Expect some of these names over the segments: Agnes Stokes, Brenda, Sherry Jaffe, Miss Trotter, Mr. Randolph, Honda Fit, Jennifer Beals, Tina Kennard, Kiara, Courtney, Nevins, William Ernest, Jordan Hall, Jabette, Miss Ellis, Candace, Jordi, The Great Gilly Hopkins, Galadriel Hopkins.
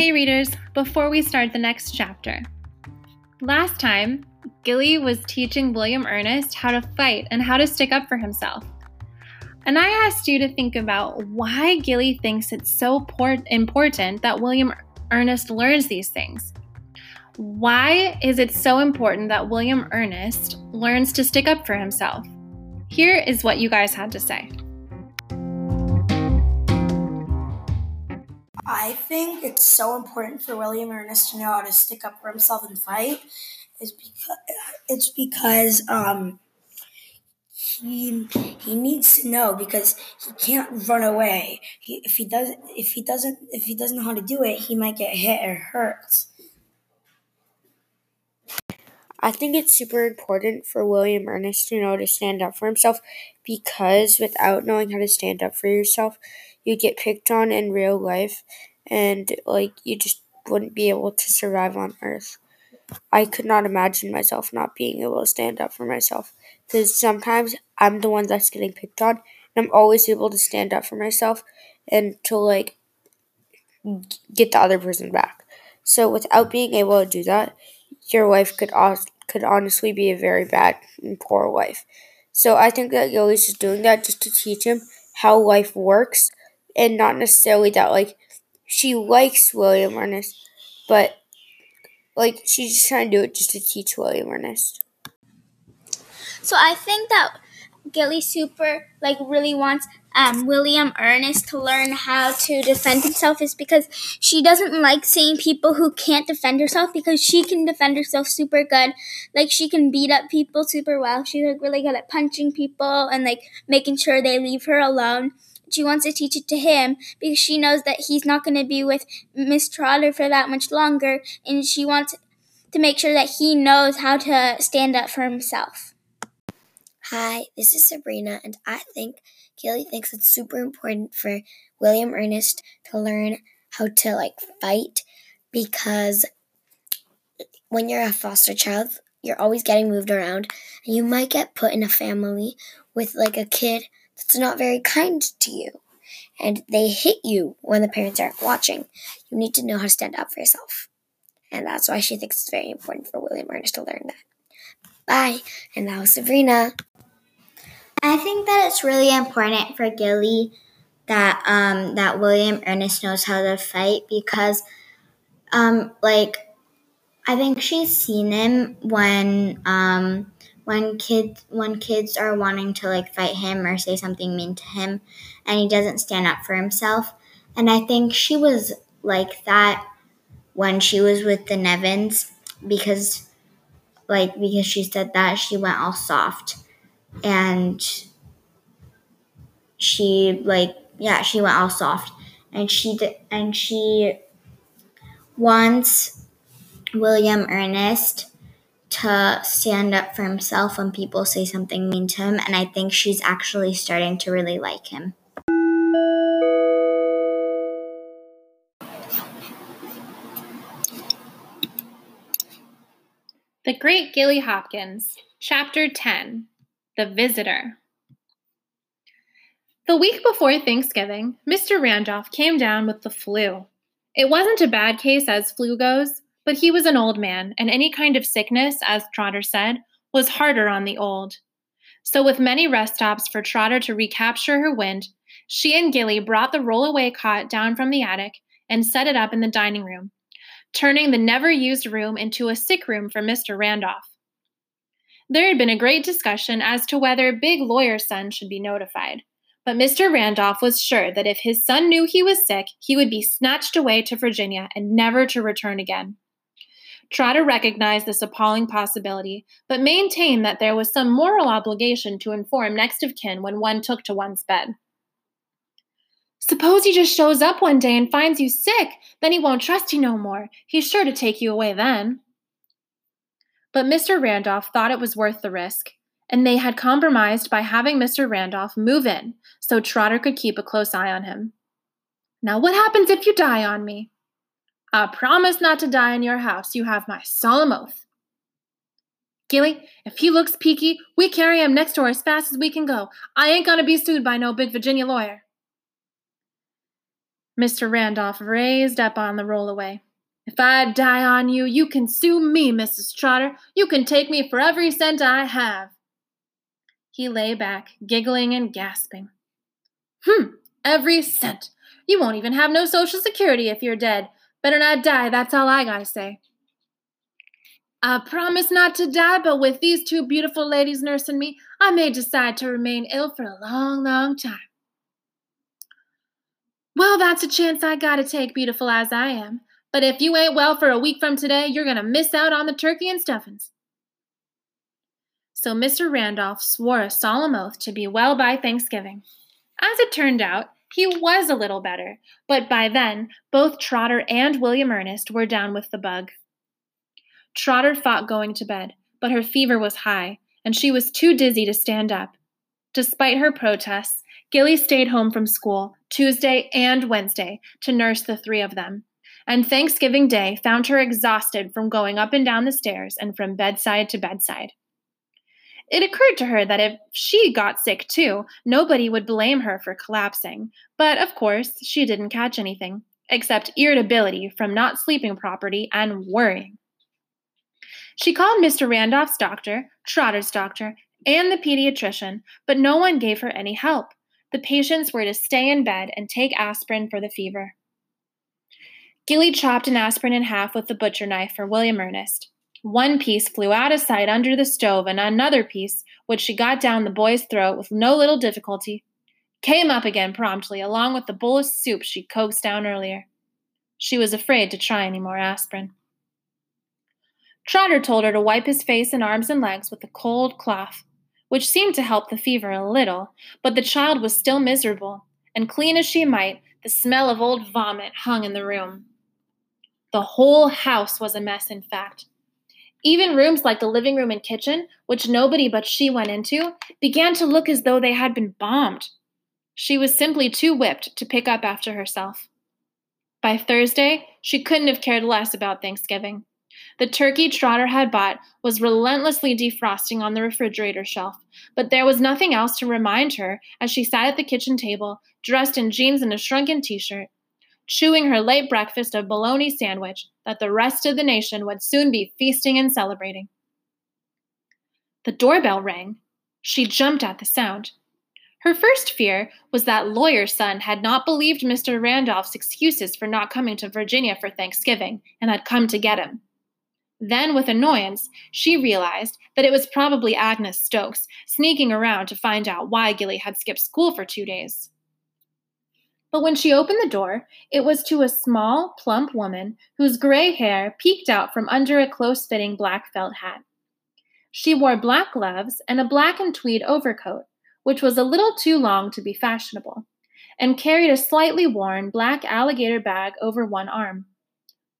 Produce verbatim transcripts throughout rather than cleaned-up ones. Hey readers, before we start the next chapter. Last time, Gilly was teaching William Ernest how to fight and how to stick up for himself. And I asked you to think about why Gilly thinks it's so important that William Ernest learns these things. Why is it so important that William Ernest learns to stick up for himself? Here is what you guys had to say. I think it's so important for William Ernest to know how to stick up for himself and fight. Is because it's because um, he he needs to know, because he can't run away. He, if he does, if he doesn't, if he doesn't know how to do it, he might get hit or hurt. I think it's super important for William Ernest to know to stand up for himself, because without knowing how to stand up for yourself, you get picked on in real life, and like you just wouldn't be able to survive on Earth. I could not imagine myself not being able to stand up for myself, because sometimes I'm the one that's getting picked on, and I'm always able to stand up for myself and to like get the other person back. So without being able to do that, your life could could honestly be a very bad and poor life. So I think that Gilly's just doing that just to teach him how life works, and not necessarily that like she likes William Ernest, but like she's just trying to do it just to teach William Ernest. So I think that Gilly super like really wants um, William Ernest to learn how to defend himself, is because she doesn't like seeing people who can't defend herself, because she can defend herself super good. Like she can beat up people super well. She's like really good at punching people and like making sure they leave her alone. She wants to teach it to him because she knows that he's not going to be with Miss Trotter for that much longer, and she wants to make sure that he knows how to stand up for himself. Hi, this is Sabrina, and I think Gilly thinks it's super important for William Ernest to learn how to, like, fight, because when you're a foster child, you're always getting moved around, and you might get put in a family with, like, a kid that's not very kind to you, and they hit you when the parents aren't watching. You need to know how to stand up for yourself, and that's why she thinks it's very important for William Ernest to learn that. Bye, and that was Sabrina. I think that it's really important for Gilly that um, that William Ernest knows how to fight, because, um, like, I think she's seen him when um, when kids when kids are wanting to like fight him or say something mean to him, and he doesn't stand up for himself. And I think she was like that when she was with the Nevins, because, like, because she said that she went all soft. And she like yeah, she went all soft, and she did, and she wants William Ernest to stand up for himself when people say something mean to him, and I think she's actually starting to really like him. The Great Gilly Hopkins, Chapter ten. The Visitor. The week before Thanksgiving, Mister Randolph came down with the flu. It wasn't a bad case as flu goes, but he was an old man, and any kind of sickness, as Trotter said, was harder on the old. So with many rest stops for Trotter to recapture her wind, she and Gilly brought the rollaway cot down from the attic and set it up in the dining room, turning the never-used room into a sick room for Mister Randolph. There had been a great discussion as to whether Big Lawyer's son should be notified, but Mister Randolph was sure that if his son knew he was sick, he would be snatched away to Virginia and never to return again. Trotter recognized this appalling possibility, but maintained that there was some moral obligation to inform next of kin when one took to one's bed. "Suppose he just shows up one day and finds you sick, then he won't trust you no more. He's sure to take you away then." But Mister Randolph thought it was worth the risk, and they had compromised by having Mister Randolph move in so Trotter could keep a close eye on him. "Now what happens if you die on me?" "I promise not to die in your house. You have my solemn oath." "Gilly, if he looks peaky, we carry him next door as fast as we can go. I ain't gonna be sued by no big Virginia lawyer." Mister Randolph raised up on the rollaway. If I die on you, you can sue me, Missus Trotter. You can take me for every cent I have. He lay back, giggling and gasping. Hmm, every cent. You won't even have no Social Security if you're dead. Better not die, that's all I gotta say. I promise not to die, but with these two beautiful ladies nursing me, I may decide to remain ill for a long, long time. Well, that's a chance I gotta take, beautiful as I am. But if you ain't well for a week from today, you're going to miss out on the turkey and stuffings. So Mister Randolph swore a solemn oath to be well by Thanksgiving. As it turned out, he was a little better, but by then, both Trotter and William Ernest were down with the bug. Trotter fought going to bed, but her fever was high, and she was too dizzy to stand up. Despite her protests, Gilly stayed home from school Tuesday and Wednesday to nurse the three of them. And Thanksgiving Day found her exhausted from going up and down the stairs and from bedside to bedside. It occurred to her that if she got sick too, nobody would blame her for collapsing. But, of course, she didn't catch anything, except irritability from not sleeping properly and worrying. She called Mister Randolph's doctor, Trotter's doctor, and the pediatrician, but no one gave her any help. The patients were to stay in bed and take aspirin for the fever. Gilly chopped an aspirin in half with the butcher knife for William Ernest. One piece flew out of sight under the stove, and another piece, which she got down the boy's throat with no little difficulty, came up again promptly, along with the bowl of soup she coaxed down earlier. She was afraid to try any more aspirin. Trotter told her to wipe his face and arms and legs with a cold cloth, which seemed to help the fever a little, but the child was still miserable, and clean as she might, the smell of old vomit hung in the room. The whole house was a mess, in fact. Even rooms like the living room and kitchen, which nobody but she went into, began to look as though they had been bombed. She was simply too whipped to pick up after herself. By Thursday, she couldn't have cared less about Thanksgiving. The turkey Trotter had bought was relentlessly defrosting on the refrigerator shelf, but there was nothing else to remind her as she sat at the kitchen table, dressed in jeans and a shrunken t-shirt, chewing her late breakfast of bologna sandwich that the rest of the nation would soon be feasting and celebrating. The doorbell rang. She jumped at the sound. Her first fear was that lawyer's son had not believed Mister Randolph's excuses for not coming to Virginia for Thanksgiving and had come to get him. Then, with annoyance, she realized that it was probably Agnes Stokes sneaking around to find out why Gilly had skipped school for two days. But when she opened the door, it was to a small, plump woman whose gray hair peeked out from under a close-fitting black felt hat. She wore black gloves and a black and tweed overcoat, which was a little too long to be fashionable, and carried a slightly worn black alligator bag over one arm.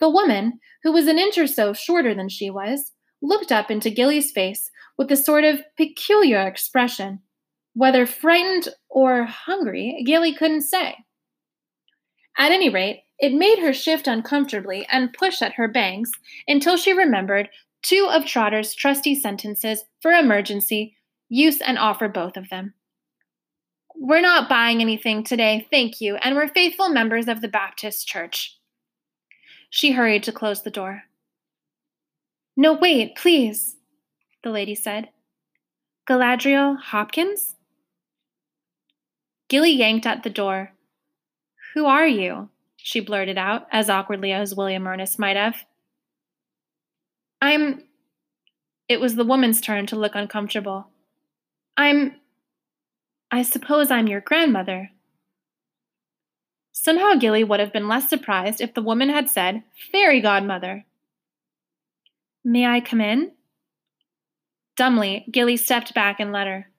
The woman, who was an inch or so shorter than she was, looked up into Gilly's face with a sort of peculiar expression. Whether frightened or hungry, Gilly couldn't say. At any rate, it made her shift uncomfortably and push at her bangs until she remembered two of Trotter's trusty sentences for emergency use and offered both of them. We're not buying anything today, thank you, and we're faithful members of the Baptist Church. She hurried to close the door. No, wait, please, the lady said. Galadriel Hopkins? Gilly yanked at the door. Who are you? She blurted out, as awkwardly as William Ernest might have. I'm... It was the woman's turn to look uncomfortable. I'm... I suppose I'm your grandmother. Somehow Gilly would have been less surprised if the woman had said, fairy godmother. May I come in? Dumbly, Gilly stepped back and let her.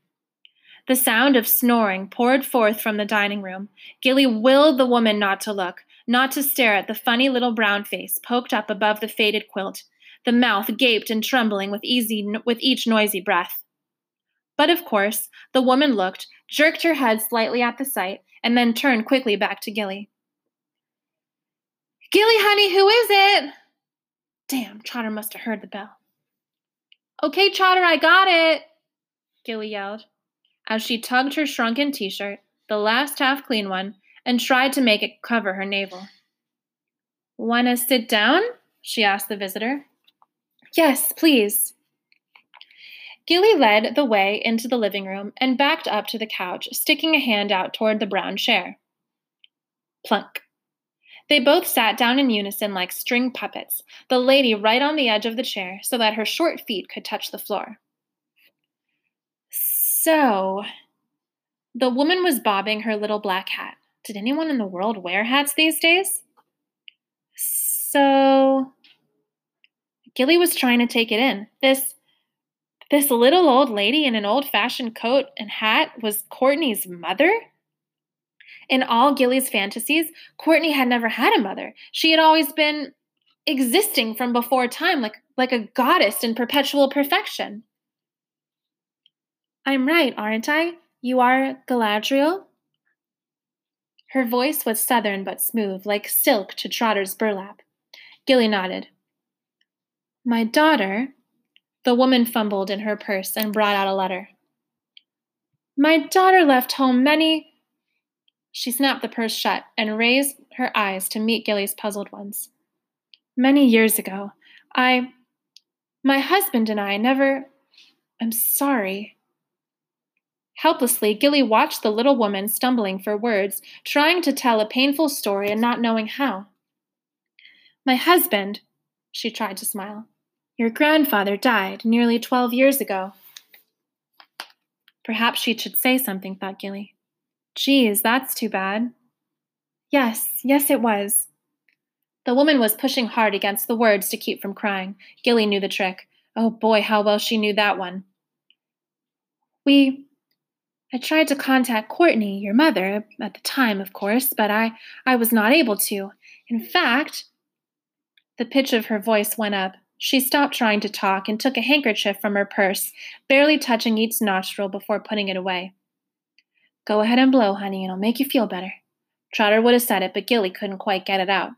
The sound of snoring poured forth from the dining room. Gilly willed the woman not to look, not to stare at the funny little brown face poked up above the faded quilt, the mouth gaped and trembling with, easy, with each noisy breath. But of course, the woman looked, jerked her head slightly at the sight, and then turned quickly back to Gilly. Gilly, honey, who is it? Damn, Trotter must have heard the bell. Okay, Trotter, I got it, Gilly yelled, as she tugged her shrunken t-shirt, the last half-clean one, and tried to make it cover her navel. "Want to sit down?" she asked the visitor. "Yes, please." Gilly led the way into the living room and backed up to the couch, sticking a hand out toward the brown chair. Plunk. They both sat down in unison like string puppets, the lady right on the edge of the chair so that her short feet could touch the floor. So, the woman was bobbing her little black hat. Did anyone in the world wear hats these days? So, Gilly was trying to take it in. This This little old lady in an old-fashioned coat and hat was Courtney's mother? In all Gilly's fantasies, Courtney had never had a mother. She had always been existing from before time, like, like a goddess in perpetual perfection. "I'm right, aren't I? You are Galadriel?" Her voice was southern but smooth, like silk to Trotter's burlap. Gilly nodded. "My daughter..." The woman fumbled in her purse and brought out a letter. "My daughter left home many—" She snapped the purse shut and raised her eyes to meet Gilly's puzzled ones. "Many years ago, I, my husband and I never, I'm sorry." Helplessly, Gilly watched the little woman stumbling for words, trying to tell a painful story and not knowing how. "My husband," she tried to smile. "Your grandfather died nearly twelve years ago." Perhaps she should say something, thought Gilly. Geez, that's too bad. Yes, yes it was. The woman was pushing hard against the words to keep from crying. Gilly knew the trick. Oh boy, how well she knew that one. We, I tried to contact Courtney, your mother, at the time, of course, but I, I was not able to. In fact, the pitch of her voice went up. She stopped trying to talk and took a handkerchief from her purse, barely touching each nostril before putting it away. "Go ahead and blow, honey, and it'll make you feel better." Trotter would have said it, but Gilly couldn't quite get it out.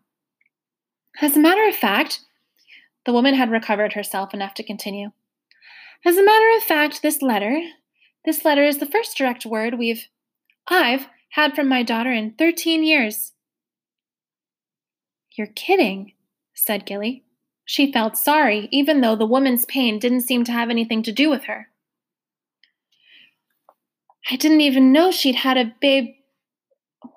"As a matter of fact," the woman had recovered herself enough to continue. "As a matter of fact, this letter, this letter is the first direct word we've, I've had from my daughter in thirteen years." "You're kidding," said Gilly. She felt sorry, even though the woman's pain didn't seem to have anything to do with her. "I didn't even know she'd had a babe.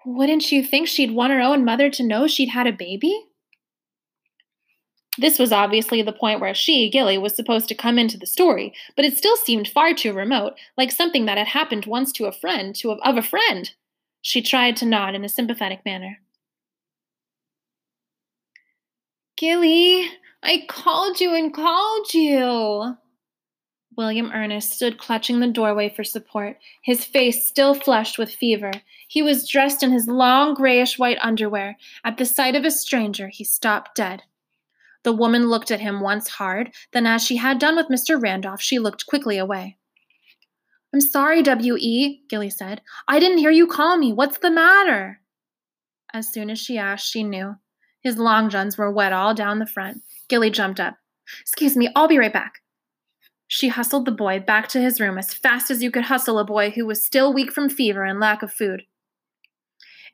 Wouldn't you think she'd want her own mother to know she'd had a baby?" This was obviously the point where she, Gilly, was supposed to come into the story, but it still seemed far too remote, like something that had happened once to a friend, to a, of a friend. She tried to nod in a sympathetic manner. "Gilly! I called you and called you." William Ernest stood clutching the doorway for support, his face still flushed with fever. He was dressed in his long grayish-white underwear. At the sight of a stranger, he stopped dead. The woman looked at him once hard, then as she had done with Mister Randolph, she looked quickly away. "I'm sorry, W E, Gilly said. "I didn't hear you call me. What's the matter?" As soon as she asked, she knew. His long johns were wet all down the front. Gilly jumped up. "Excuse me, I'll be right back." She hustled the boy back to his room as fast as you could hustle a boy who was still weak from fever and lack of food.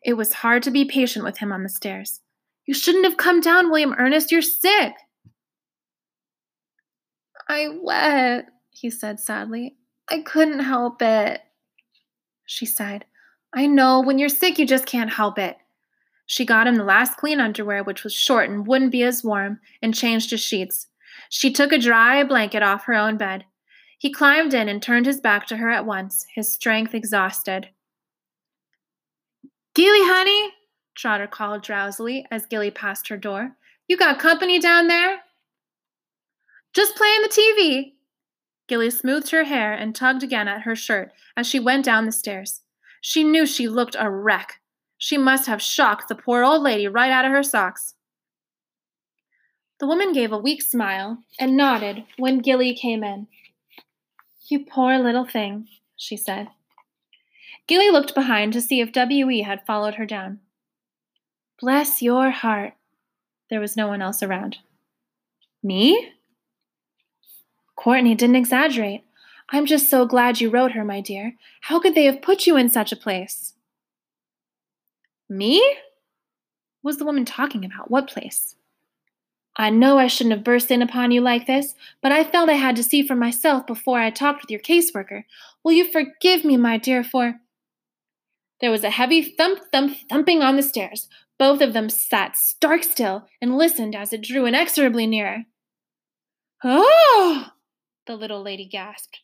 It was hard to be patient with him on the stairs. "You shouldn't have come down, William Ernest. You're sick." "I wet," he said sadly. "I couldn't help it." She sighed. "I know, when you're sick, you just can't help it." She got him the last clean underwear, which was short and wouldn't be as warm, and changed his sheets. She took a dry blanket off her own bed. He climbed in and turned his back to her at once, his strength exhausted. "Gilly, honey," Trotter called drowsily as Gilly passed her door. "You got company down there?" "Just playing the T V." Gilly smoothed her hair and tugged again at her shirt as she went down the stairs. She knew she looked a wreck. She must have shocked the poor old lady right out of her socks. The woman gave a weak smile and nodded when Gilly came in. "You poor little thing," she said. Gilly looked behind to see if W E had followed her down. "Bless your heart." There was no one else around. "Me?" "Courtney didn't exaggerate. I'm just so glad you wrote her, my dear. How could they have put you in such a place?" Me? What was the woman talking about? What place? I know I shouldn't have burst in upon you like this, but I felt I had to see for myself before I talked with your caseworker. Will you forgive me, my dear, for... There was a heavy thump, thump, thumping on the stairs. Both of them sat stark still and listened as it drew inexorably nearer. Oh! The little lady gasped.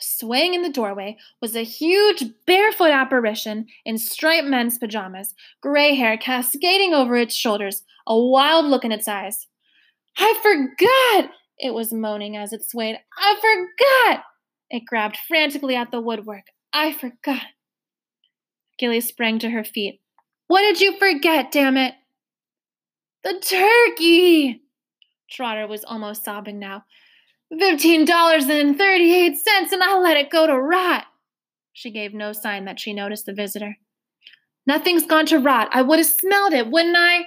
Swaying in the doorway was a huge barefoot apparition in striped men's pajamas, gray hair cascading over its shoulders, a wild look in its eyes. I forgot, it was moaning as it swayed. I forgot. It grabbed frantically at the woodwork. I forgot. Gilly sprang to her feet. What did you forget, damn it? The turkey! Trotter was almost sobbing now. Fifteen dollars and thirty-eight cents, and I'll let it go to rot. She gave no sign that she noticed the visitor. Nothing's gone to rot. I would have smelled it, wouldn't I?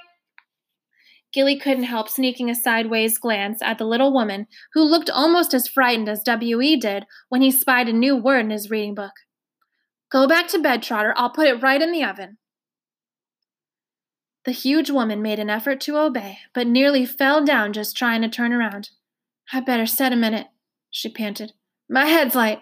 Gilly couldn't help sneaking a sideways glance at the little woman, who looked almost as frightened as W E did when he spied a new word in his reading book. Go back to bed, Trotter. I'll put it right in the oven. The huge woman made an effort to obey, but nearly fell down just trying to turn around. I better set a minute, she panted. My head's light.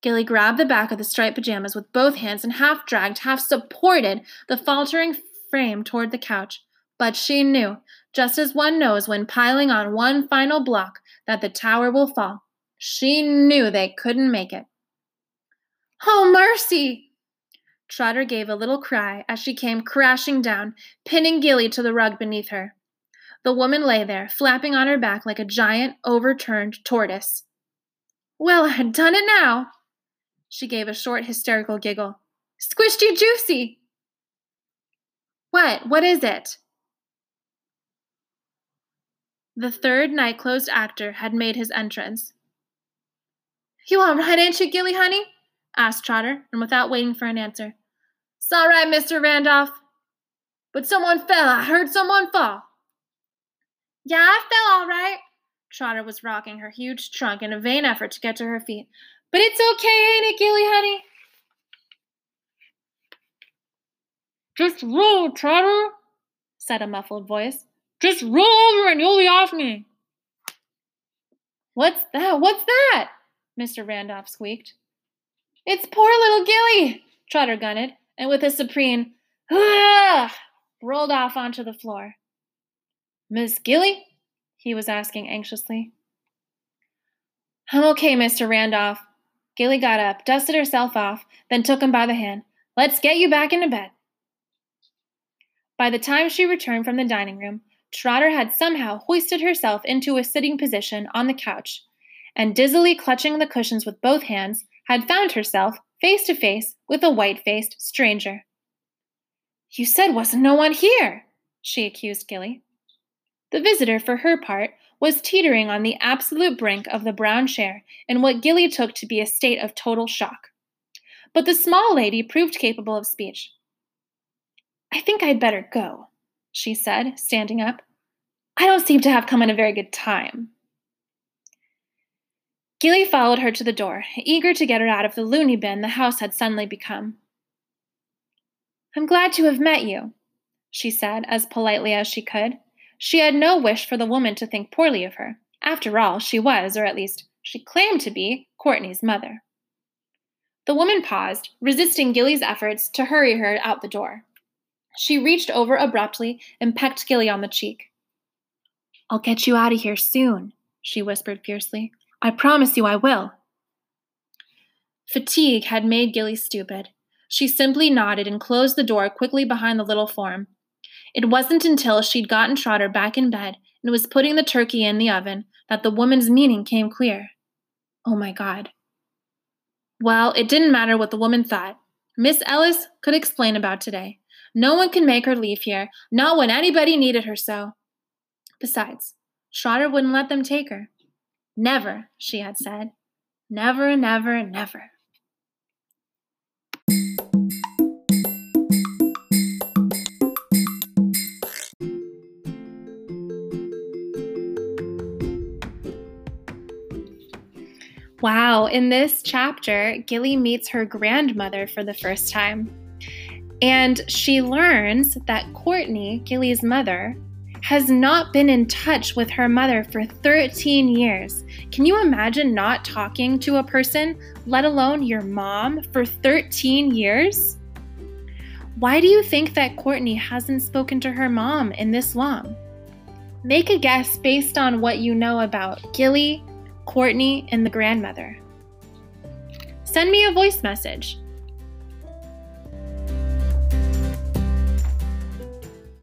Gilly grabbed the back of the striped pajamas with both hands and half dragged, half supported the faltering frame toward the couch. But she knew, just as one knows when piling on one final block, that the tower will fall. She knew they couldn't make it. Oh, mercy! Trotter gave a little cry as she came crashing down, pinning Gilly to the rug beneath her. The woman lay there, flapping on her back like a giant, overturned tortoise. Well, I had done it now. She gave a short, hysterical giggle. Squished you juicy. What? What is it? The third nightclothes actor had made his entrance. You all right, ain't you, Gilly, honey? Asked Trotter, and without waiting for an answer. It's all right, Mister Randolph. But someone fell. I heard someone fall. Yeah, I fell all right. Trotter was rocking her huge trunk in a vain effort to get to her feet. But it's okay, ain't it, Gilly, honey? Just roll, Trotter, said a muffled voice. Just roll over and you'll be off me. What's that? What's that? Mister Randolph squeaked. It's poor little Gilly, Trotter grunted, and with a supreme, ah, rolled off onto the floor. Miss Gilly? He was asking anxiously. I'm okay, Mister Randolph. Gilly got up, dusted herself off, then took him by the hand. Let's get you back into bed. By the time she returned from the dining room, Trotter had somehow hoisted herself into a sitting position on the couch, and dizzily clutching the cushions with both hands, had found herself face to face with a white-faced stranger. You said wasn't no one here, she accused Gilly. The visitor, for her part, was teetering on the absolute brink of the brown chair in what Gilly took to be a state of total shock. But the small lady proved capable of speech. I think I'd better go, she said, standing up. I don't seem to have come at a very good time. Gilly followed her to the door, eager to get her out of the loony bin the house had suddenly become. I'm glad to have met you, she said, as politely as she could. She had no wish for the woman to think poorly of her. After all, she was, or at least she claimed to be, Courtney's mother. The woman paused, resisting Gilly's efforts to hurry her out the door. She reached over abruptly and pecked Gilly on the cheek. I'll get you out of here soon, she whispered fiercely. I promise you I will. Fatigue had made Gilly stupid. She simply nodded and closed the door quickly behind the little form. It wasn't until she'd gotten Trotter back in bed and was putting the turkey in the oven that the woman's meaning came clear. Oh, my God. Well, it didn't matter what the woman thought. Miss Ellis could explain about today. No one could make her leave here, not when anybody needed her so. Besides, Trotter wouldn't let them take her. Never, she had said. Never, never, never. Wow, in this chapter, Gilly meets her grandmother for the first time. And she learns that Courtney, Gilly's mother, has not been in touch with her mother for thirteen years. Can you imagine not talking to a person, let alone your mom, for thirteen years? Why do you think that Courtney hasn't spoken to her mom in this long? Make a guess based on what you know about Gilly, Courtney, and the grandmother. Send me a voice message.